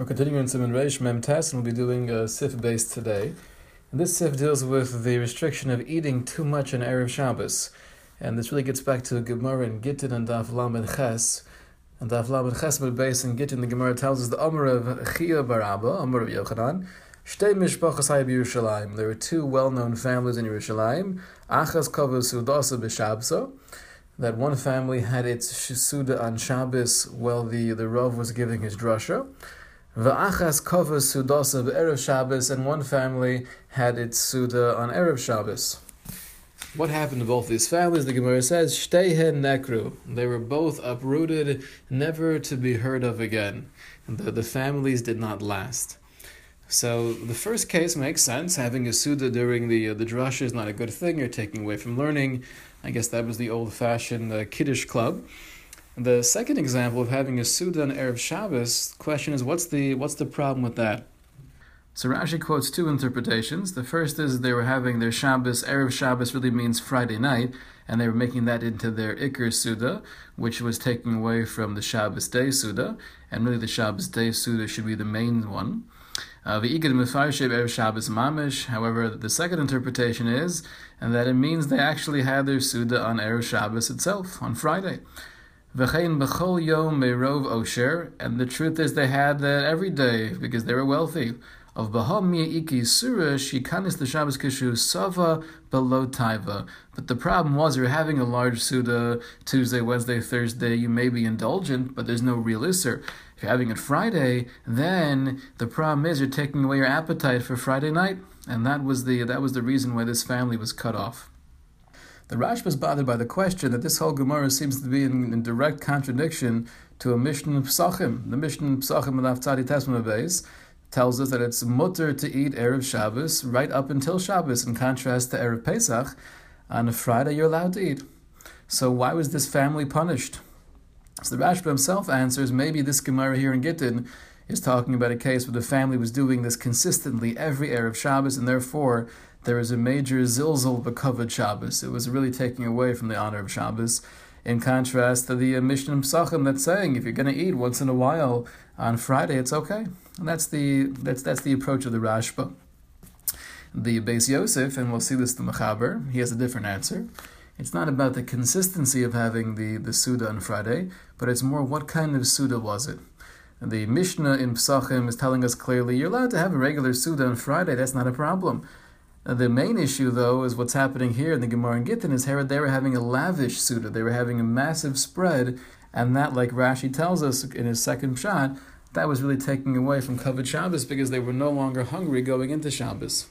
We're continuing in Siman Reish, Mem Tes, and we'll be doing a Sif based today. And this Sif deals with the restriction of eating too much in Erev Shabbos. And this really gets back to Gemara and Gittin and Davlam and Ches. And Davlam and Ches, but based in Gittin, the Gemara tells us the Omer of Chia Barabba, Omer of Yochanan, Shtei Mishpachas Hay B'Yerushalayim. There were two well-known families in Yerushalayim, Achas Kavod Sudas B'Shabso. That one family had its suda on Shabbos while the Rav was giving his drasha. V'achas kovas sudas of Erev Shabbos, and one family had its suda on Erev Shabbos. What happened to both these families? The Gemara says, Shtehen nekru. They were both uprooted, never to be heard of again. The families did not last. So the first case makes sense. Having a suda during the drasha is not a good thing. You're taking away from learning. I guess that was the old-fashioned kiddush club. The second example of having a suda on Erev Shabbos, the question is, what's the problem with that? So Rashi quotes two interpretations. The first is they were having their Shabbos. Erev Shabbos really means Friday night, and they were making that into their Iker Suda, which was taking away from the Shabbos day suda, and really the Shabbos day suda should be the main one. However, the second interpretation is, and that it means they actually had their Suda on Erev Shabbos itself, on Friday. And the truth is they had that every day, because they were wealthy. Of But the problem was you're having a large Suda Tuesday, Wednesday, Thursday, you may be indulgent, but there's no real Aser. If you're having it Friday, then the problem is you're taking away your appetite for Friday night. And that was the reason why this family was cut off. The Rashba was bothered by the question that this whole Gemara seems to be in direct contradiction to a Mishnah P'sochim. The Mishnah P'sochim of Avtzadi Tesma Beis tells us that it's mutter to eat Erev Shabbos right up until Shabbos, in contrast to Erev Pesach. On a Friday, you're allowed to eat. So why was this family punished? So the Rashba himself answers, maybe this Gemara here in Gittin is talking about a case where the family was doing this consistently every Erev Shabbos, and therefore there is a major zilzal b'kavod Shabbos. It was really taking away from the honor of Shabbos, in contrast to the Mishnah P'sochim that's saying if you're going to eat once in a while on Friday, it's okay. And that's the approach of the Rashba. The Beis Yosef, and we'll see this in the Machaber, he has a different answer. It's not about the consistency of having the Suda on Friday, but it's more what kind of Suda was it. The Mishnah in P'sochim is telling us clearly, you're allowed to have a regular Suda on Friday, that's not a problem. The main issue, though, is what's happening here in the Gemara and Gittin is Herod, they were having a lavish Suda, they were having a massive spread, and that, like Rashi tells us in his second shot, that was really taking away from Kavod Shabbos because they were no longer hungry going into Shabbos.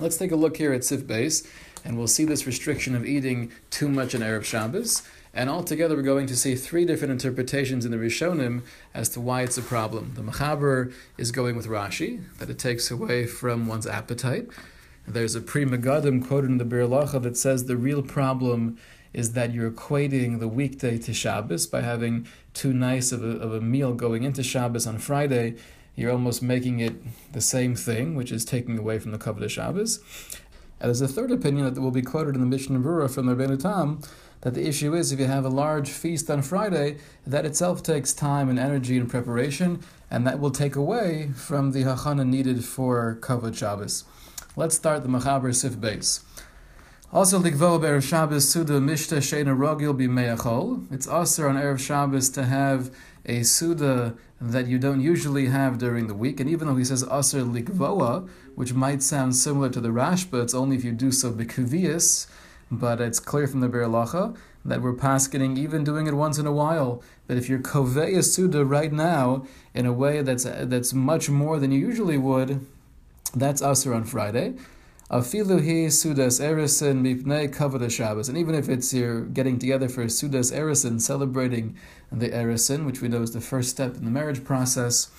Let's take a look here at Sif Base, and we'll see this restriction of eating too much in Erev Shabbos. And altogether, we're going to see three different interpretations in the Rishonim as to why it's a problem. The Machaber is going with Rashi, that it takes away from one's appetite. There's a Pri Megadim quoted in the Berlacha that says the real problem is that you're equating the weekday to Shabbos by having too nice of a meal going into Shabbos on Friday. You're almost making it the same thing, which is taking away from the Kavod Shabbos. And there's a third opinion that will be quoted in the Mishnah Berurah from the Rabbeinu Tam, that the issue is if you have a large feast on Friday, that itself takes time and energy and preparation, and that will take away from the hachana needed for Kavod Shabbos. Let's start the Machaber Sif Beis. Also, Likvoa Erev Shabbos suda mishta she'eina rogil b'me'achol. It's Aser on Erev Shabbos to have a suda that you don't usually have during the week. And even though he says Aser Likvoa, which might sound similar to the Rashba, it's only if you do so b'koveya. But it's clear from the Berlacha that we're paskening, even doing it once in a while, that if you're koveya suda right now in a way that's much more than you usually would, that's Asur on Friday. Afilu he Sudas Erusin mipnei Kavod Shabbos. And even if it's you're getting together for Sudas Erusin, celebrating the erusin, which we know is the first step in the marriage process.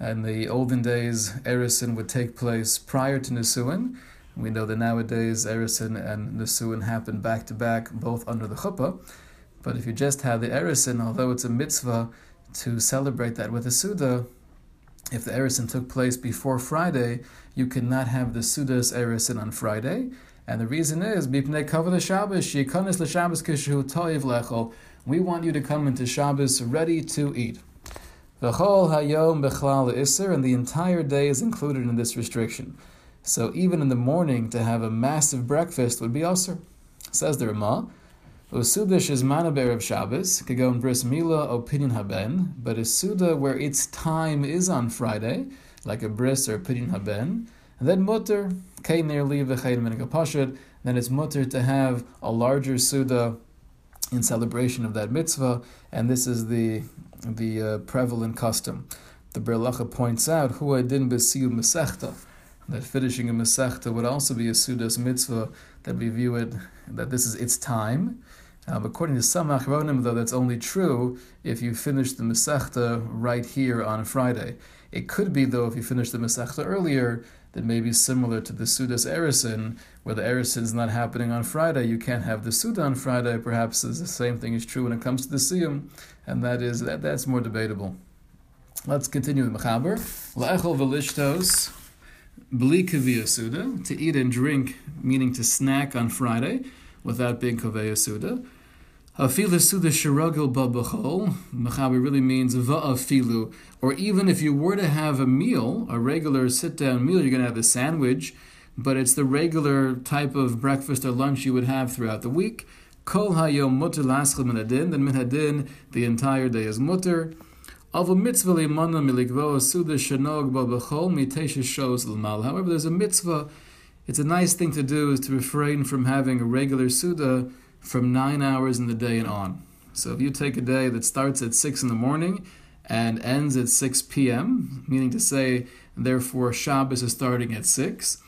In the olden days, erusin would take place prior to nisuin. We know that nowadays erusin and nisuin happen back to back, both under the chuppah. But if you just have the erusin, although it's a mitzvah to celebrate that with a suda, if the erusin took place before Friday, you cannot have the Sudas erusin on Friday. And the reason is, we want you to come into Shabbos ready to eat. V'chol hayom bechlal iser, and the entire day is included in this restriction. So even in the morning, to have a massive breakfast would be Aser. Says the Rama, Usudish is manaber of Shabbos, could go in bris milah or pidyon haben, but a suda where its time is on Friday, like a bris or pidyon haben, and then mutter, kei nearly v'chein minigapashid, then it's mutter to have a larger suda in celebration of that mitzvah, and this is the prevalent custom. The Berlacha points out who adin b'siyu mesechta, that finishing a mesechta would also be a sudas mitzvah, that we view it, that this is its time. According to some achronim, though, that's only true if you finish the mesechta right here on a Friday. It could be, though, if you finish the mesechta earlier, that may be similar to the Sudas Erusin, where the Erusin is not happening on Friday. You can't have the Suda on Friday. Perhaps the same thing is true when it comes to the Siyum, and that's more debatable. Let's continue with Machaber. La'echol v'lishtos b'li koveya suda, to eat and drink, meaning to snack on Friday, without being koveya suda. Afilu suda shiragil babachol, Machaber really means va'afilu, or even if you were to have a meal, a regular sit-down meal, you're going to have a sandwich, but it's the regular type of breakfast or lunch you would have throughout the week. Kol hayom mutter laschal min hadin, then min hadin, the entire day is mutter. However, there's a mitzvah, it's a nice thing to do, is to refrain from having a regular suda from 9 hours in the day and on. So if you take a day that starts at 6 in the morning and ends at 6 p.m., meaning to say, therefore, Shabbos is starting at 6,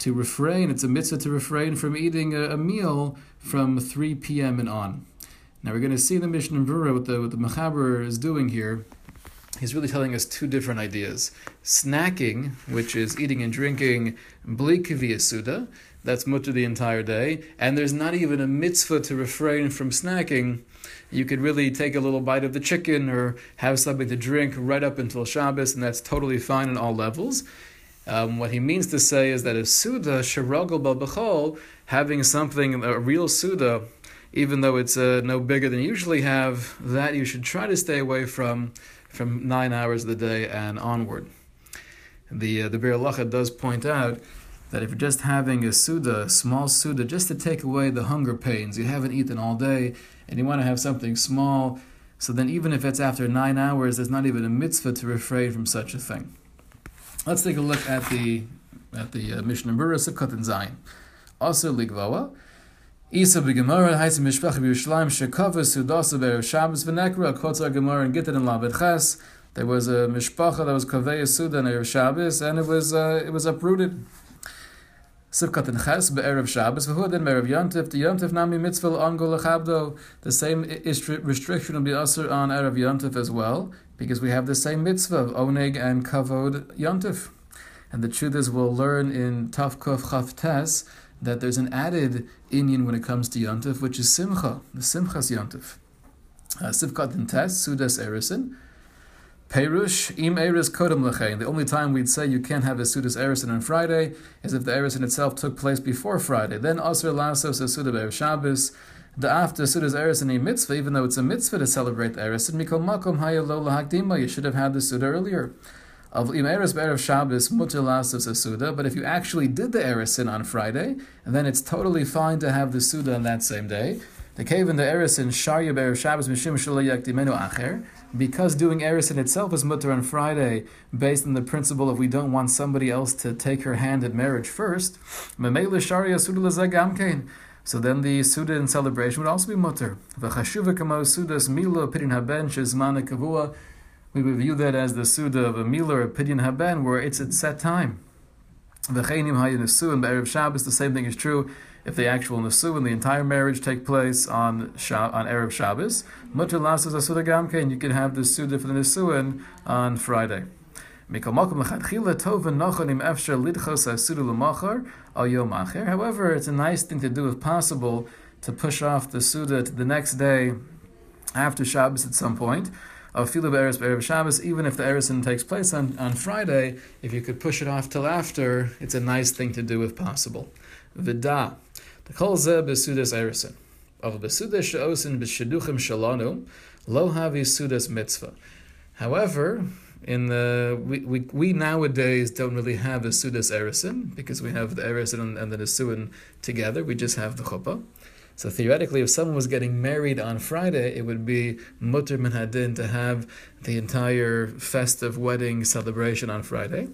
to refrain, it's a mitzvah to refrain from eating a meal from 3 p.m. and on. Now we're going to see the Mishnah Berurah, what the Machaber is doing here. He's really telling us two different ideas. Snacking, which is eating and drinking, bli koveya suda, that's mutter the entire day, and there's not even a mitzvah to refrain from snacking. You could really take a little bite of the chicken or have something to drink right up until Shabbos, and that's totally fine on all levels. What he means to say is that a suda, shiragil babachol, having something, a real suda, even though it's no bigger than you usually have, that you should try to stay away from 9 hours of the day and onward. The Berlacha does point out that if you're just having a suda, a small suda, just to take away the hunger pains, you haven't eaten all day, and you want to have something small, so then even if it's after 9 hours, there's not even a mitzvah to refrain from such a thing. Let's take a look at the Mishnah Berurah, Sukkot and Zayin. Aser Likvoa, Isa b'Gemara, Haitz Mishpach b'Yerushalayim, Shekava Sudas Erev Shabbos v'Nekra, Kotzar Gemara and Gittin and Lamed Ches. There was a mishpacha that was koveya suda and Erev Shabbos, and it was uprooted. Sivkat and Ches b'Erev Shabbos v'Huadin b'Erev Yontif. The Yontif nami mitzvah l'angol l'chabdo. The same restriction will be usher on Erev Yontif as well, because we have the same mitzvah of oneg and kavod Yontif. And the truth is, we'll learn in Tavkuf Chavtes that there's an added inyan when it comes to Yontif, which is Simcha, the Simchas Yontif. Sivkat and Tes, Sudas Erusin. Perush, im eris kodem lechein. The only time we'd say you can't have a Sudas Erusin on Friday is if the Erusin itself took place before Friday. Then Aser lasos a Suda b'Erev Shabbos. The after Sudas Erusin a mitzvah, even though it's a mitzvah to celebrate the Erusin, mikol makom haya lo lahakdima, you should have had the Suda earlier. Of Imeres Be'erev Shabbos mutter lasos a Suda, but if you actually did the Erusin on Friday, then it's totally fine to have the Suda on that same day. The cave in the Erusin Sharya Be'erev Shabbos Mishim Shalayakdimenu Acher, because doing Erusin itself is mutter on Friday, based on the principle of we don't want somebody else to take her hand in marriage first, Memele Sharya Suda Lazeg Amkein. So then the Suda in celebration would also be mutter. V'chashuva kamo Sudas Milo Pidyon Haben Shezmana Kavua. We would view that as the Suda of a meal or a pidyon haben, where it's at set time. V'cheinim hayu nisuin b'Erev Shabbos, the same thing is true if the actual nisuin, the entire marriage, take place on Erev Shabbos. Mutter lasos asuda gamkein, you can have the Suda for the nisuin on Friday. However, it's a nice thing to do if possible to push off the Suda to the next day after Shabbos at some point. Afilu b'eres b'erev Shabbos, even if the erusin takes place on Friday, if you could push it off till after, it's a nice thing to do if possible. Vida, the kol zeh b'sudas erusin. Of b'sudas she'osin b'sheduchim shalanu, lo havi sudas mitzvah. However, we nowadays don't really have the Sudas Erusin, because we have the Erusin and the nisuin together. We just have the Chuppah. So theoretically, if someone was getting married on Friday, it would be mutter to have the entire festive wedding celebration on Friday.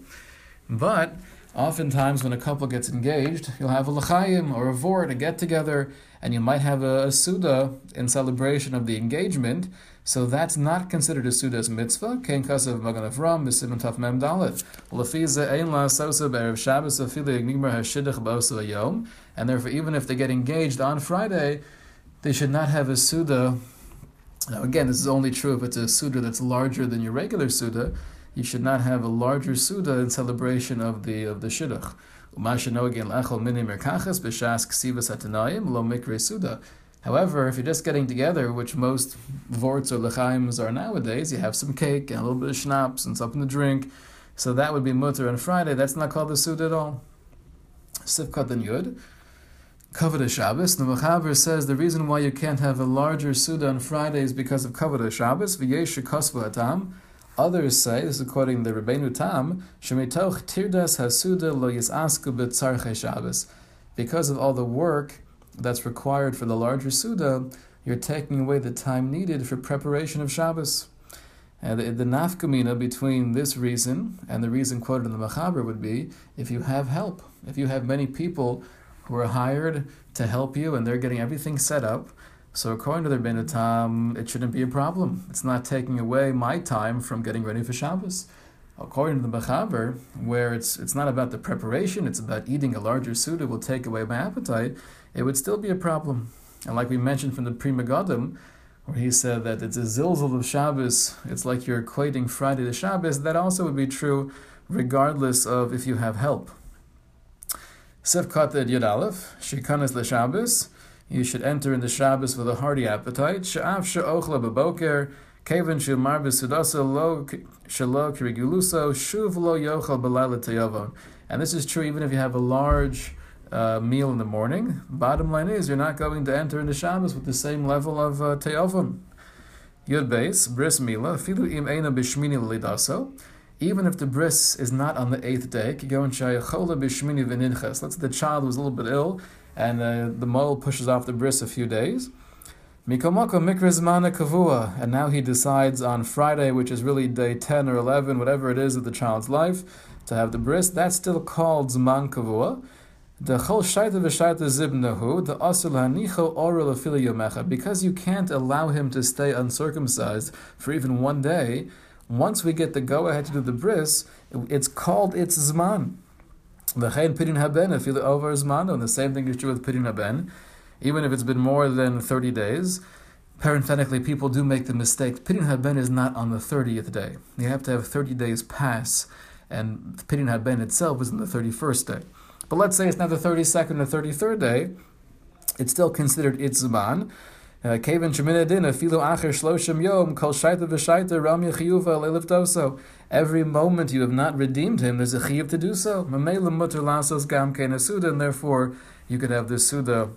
But oftentimes when a couple gets engaged, you'll have a l'chaim or a vort, a get-together, and you might have a suda in celebration of the engagement. So that's not considered a suda's mitzvah. Ken kasav magan avram b'simon taf mem dalet. Lefiza ein la sosa b'erev Shabbos afilu nigmar hashidduch b'osav hayom. And therefore, even if they get engaged on Friday, they should not have a suda. Now, again, this is only true if it's a suda that's larger than your regular suda. You should not have a larger suda in celebration of the shidduch. However, if you're just getting together, which most vorts or lechaims are nowadays, you have some cake and a little bit of schnapps and something to drink. So that would be mutter on Friday. That's not called the suda at all. Sif katan yud. Kavod Shabbos. The Machaber says the reason why you can't have a larger suda on Friday is because of Kavod Shabbos. V'yesh shekosvu atam. Others say, this is quoting the Rabbeinu Tam, shemitoch tirdas hasuda lo yisasku b'tzarchei Shabbos. Because of all the work that's required for the larger suda, you're taking away the time needed for preparation of Shabbos. And the nafkamina between this reason and the reason quoted in the Machaber would be if you have help, if you have many people who are hired to help you and they're getting everything set up. So according to the Rabbeinu Tam, it shouldn't be a problem. It's not taking away my time from getting ready for Shabbos. According to the Machaber, where it's not about the preparation, it's about eating a larger suda will take away my appetite, it would still be a problem. And like we mentioned from the Pri Megadim, where he said that it's a zilzal of Shabbos, it's like you're equating Friday to Shabbos, that also would be true regardless of if you have help. Sif Katet Yud Aleph, Shikanas LeShabbos, you should enter into Shabbos with a hearty appetite. She'af she'ochla b'boker, kevin she'mar b'sudasa lo shelo kiriguluso, shuv lo yochel b'layla teyavon. And this is true even if you have a large meal in the morning. Bottom line is, you're not going to enter into Shabbos with the same level of teyavon. Yud beis, bris mila, filu im eina b'shmini l'lidaso. Even if the bris is not on the eighth day, kigon she'achola b'shmini v'ninchas. Let's say the child was a little bit ill, and the mole pushes off the bris a few days. Mikomoko mikrizmana kavua, and now he decides on Friday, which is really day 10 or 11, whatever it is of the child's life, to have the bris. That's still called zman kavua. The chol shaita v'shaita zibnahu, the asur hanicho orel afili yomecha. Because you can't allow him to stay uncircumcised for even one day, once we get the go-ahead to do the bris, it's called its zman. The pidyon haben, if you over zmano, and the same thing is true with pidyon haben, even if it's been more than 30 days. Parenthetically, people do make the mistake. Pidyon haben is not on the 30th day. You have to have 30 days pass, and pidyon haben itself is on the 31st day. But let's say it's not the 32nd or 33rd day, it's still considered itzman. Every moment you have not redeemed him, there's a chiyuv to do so. And therefore, you could have the suda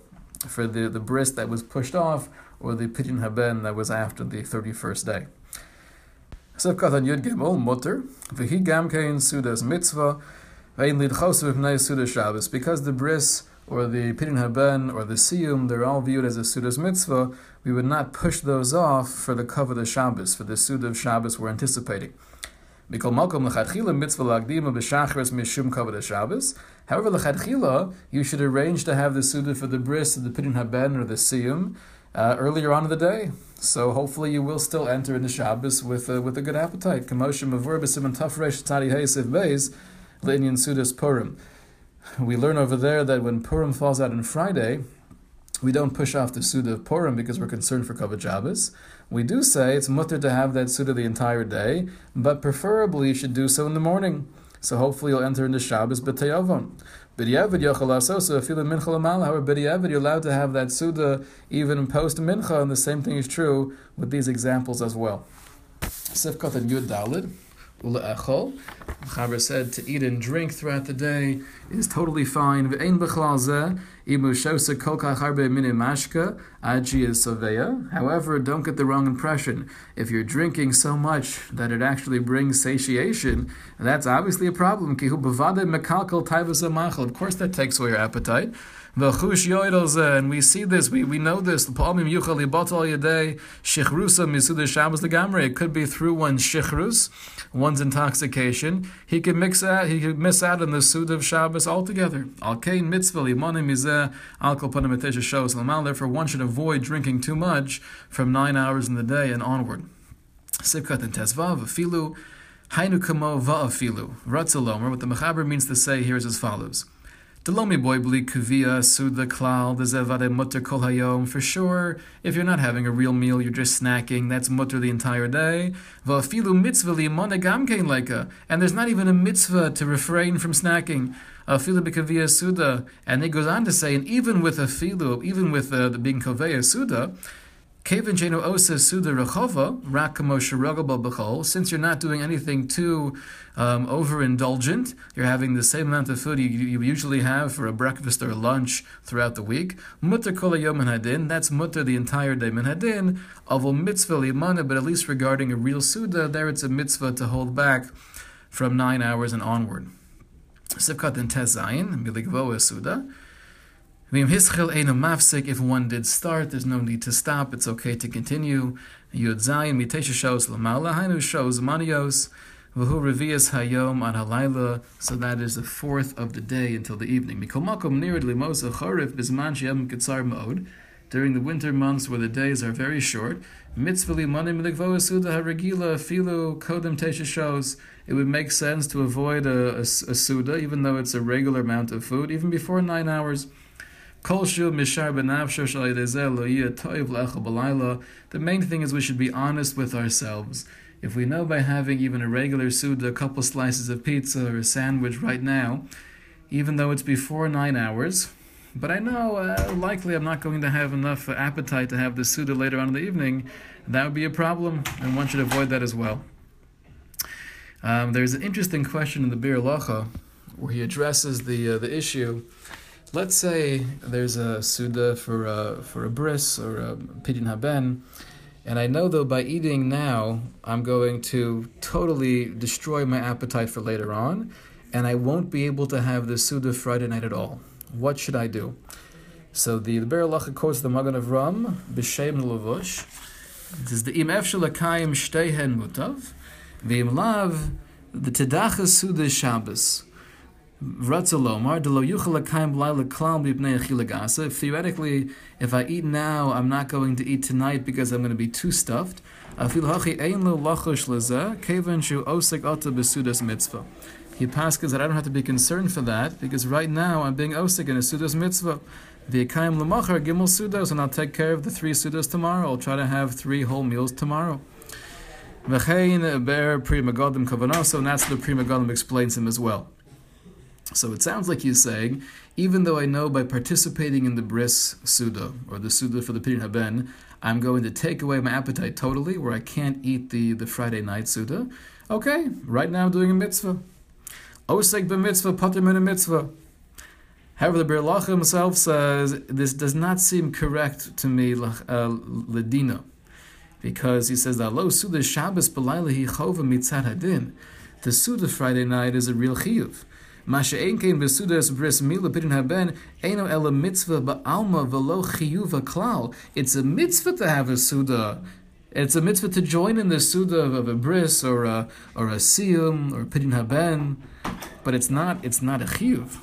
for the bris that was pushed off, or the pidyon haben that was after the 31st day. So katan yud gemol mutter v'hi gamkein sudas mitzvah ve'in lidchos v'pnei suda Shabbos. Because the bris or the pidyon haben, or the siyum, they're all viewed as a suda's mitzvah, we would not push those off for the kavod Shabbos, for the suda of Shabbos we're anticipating. However, l'chadchila, you should arrange to have the suda for the bris, the pidyon haben, or the siyum, earlier on in the day. So hopefully you will still enter into Shabbos with a good appetite. We learn over there that when Purim falls out on Friday, we don't push off the Suda of Purim because we're concerned for Kavod Shabbos. We do say it's mutter to have that Suda the entire day, but preferably you should do so in the morning. So hopefully you'll enter into Shabbos b'teyavon. B'diavad yochel asosa afilu mincha l'mala. However, b'diavad you're allowed to have that Suda even post mincha, and the same thing is true with these examples as well. Sifkat and Yud Dalid. Ula'achol, Machaber said to eat and drink throughout the day is totally fine. V'ein b'chlal zeh, However, don't get the wrong impression. If you're drinking so much that it actually brings satiation, that's obviously a problem. Of course that takes away your appetite. And we see this, we know this. It could be through one's shichrus, one's intoxication. He can miss out on the suda of Shabbos altogether. Therefore, one should avoid drinking too much from 9 hours in the day and onward. Sifkat and Tesvav, Afilu, Hainu Kamo Va'afilu. Ratzalomer, what the Machaber means to say here is as follows. Delomi boy bli koveya suda klal dezevade mutter kol hayom. For sure, if you're not having a real meal, you're just snacking. That's mutter the entire day. Va'afilu mitzvah li'mona gamkein leika. And there's not even a mitzvah to refrain from snacking. Afilu b'koveya suda. And it goes on to say, and even with afilu, even with the being koveya suda, since you're not doing anything too overindulgent, you're having the same amount of food you usually have for a breakfast or lunch throughout the week. Mutter kol hayom minhadin, that's mutter the entire day minhadin. Avol mitzvah limana, but at least regarding a real suda, there it's a mitzvah to hold back from 9 hours and onward. Sivkat and tezayin, Likvoa suda. If one did start, there's no need to stop. It's okay to continue. So that is the fourth of the day until the evening. During the winter months where the days are very short, it would make sense to avoid a suda, even though it's a regular amount of food, even before 9 hours. The main thing is we should be honest with ourselves. If we know by having even a regular suda, a couple slices of pizza or a sandwich right now, even though it's before 9 hours, but I know likely I'm not going to have enough appetite to have the suda later on in the evening, that would be a problem, and one should avoid that as well. There's an interesting question in the Berlacha where he addresses the issue. Let's say there's a suda for a bris or a pidyon haben, and I know though by eating now I'm going to totally destroy my appetite for later on, and I won't be able to have the suda Friday night at all. What should I do? So the Berlacha quotes the Magen Avram b'shem levush. This is the imef shelakayim shtehen mutav, ve'imlav the tedachas suda Shabbos. Theoretically, if I eat now, I'm not going to eat tonight because I'm going to be too stuffed. He passes that I don't have to be concerned for that because right now I'm being osik in a sudas mitzvah. And I'll take care of the 3 sudas tomorrow. I'll try to have 3 whole meals tomorrow. Pri Megadim, so that's the Pri Megadim explains him as well. So it sounds like he's saying, even though I know by participating in the bris suda, or the suda for the pidyon haben, I'm going to take away my appetite totally, where I can't eat the Friday night suda. Okay, right now I'm doing a mitzvah. Osek b'mitzvah, patur min mitzvah. However, the Berlacha himself says, this does not seem correct to me, ledina, because he says, that lo suda Shabbos b'layla hi chova mitzad hadin. The suda Friday night is a real chiyuv. It's a mitzvah to have a suda. It's a mitzvah to join in the suda of a bris or a siyum or pidyon haben, but it's not a chiyuv.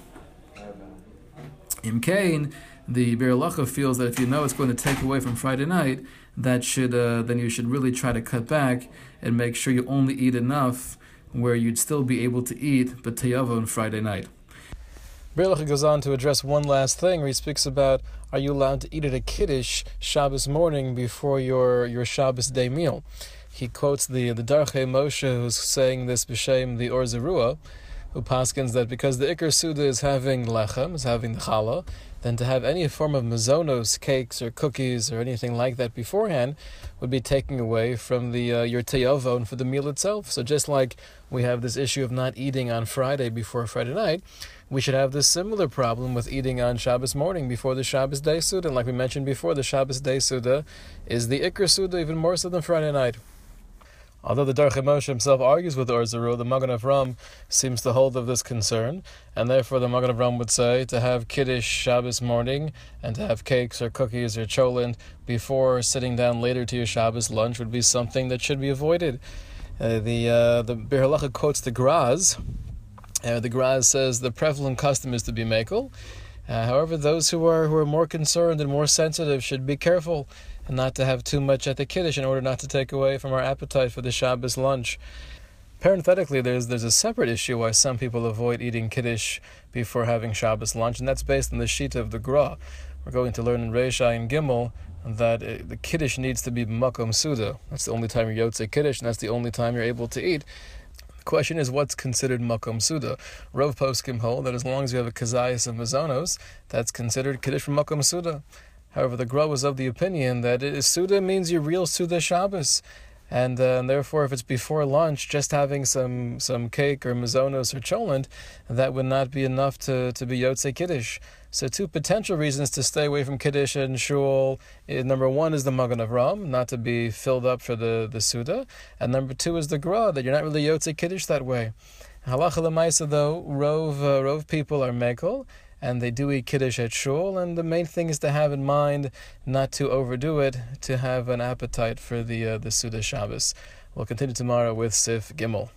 Im kain, the Berlacha feels that if you know it's going to take away from Friday night, that should then you should really try to cut back and make sure you only eat enough where you'd still be able to eat bateyava on Friday night. Berlacha goes on to address one last thing where he speaks about, are you allowed to eat at a kiddush Shabbos morning before your Shabbos day meal? He quotes the Darchei Moshe who's saying this b'shem the Or Zeruah, who paskins that because the Iker Suda is having lechem, is having the challah, then to have any form of mazonos, cakes or cookies or anything like that beforehand would be taking away from the your teyavon for the meal itself. So just like we have this issue of not eating on Friday before Friday night, we should have this similar problem with eating on Shabbos morning before the Shabbos day Suda. And like we mentioned before, the Shabbos day Suda is the Iker Suda even more so than Friday night. Although the Darchei Moshe himself argues with the Orzaru, the Magen Avram seems to hold of this concern, and therefore the Magen Avram would say to have Kiddush Shabbos morning and to have cakes or cookies or cholent before sitting down later to your Shabbos lunch would be something that should be avoided. The Berlacha quotes the Graz. The Graz says the prevalent custom is to be mekel. However, those who are more concerned and more sensitive should be careful and not to have too much at the Kiddush in order not to take away from our appetite for the Shabbos lunch. Parenthetically, there's a separate issue why some people avoid eating Kiddush before having Shabbos lunch, and that's based on the Shita of the Gra. We're going to learn in Reish and Gimel that the Kiddush needs to be Makom Suda. That's the only time you're Yotze Kiddush, and that's the only time you're able to eat. Question is, what's considered makom suda? Rov poskim hold that as long as you have a kazayas of mazonos, that's considered kiddush from makom suda. However, the Gra was of the opinion that suda means your real suda Shabbos, and therefore, if it's before lunch, just having some cake or mazonos or cholent, that would not be enough to be yotze kiddush. So, two potential reasons to stay away from kiddush and shul. Number one is the Magen Avram, not to be filled up for the suda, and number two is the Gra, that you're not really yotze kiddush that way. Halacha l'maisa, though, rov people are mekel, and they do eat kiddush at shul, and the main thing is to have in mind not to overdo it, to have an appetite for the suda Shabbos. We'll continue tomorrow with Sif Gimel.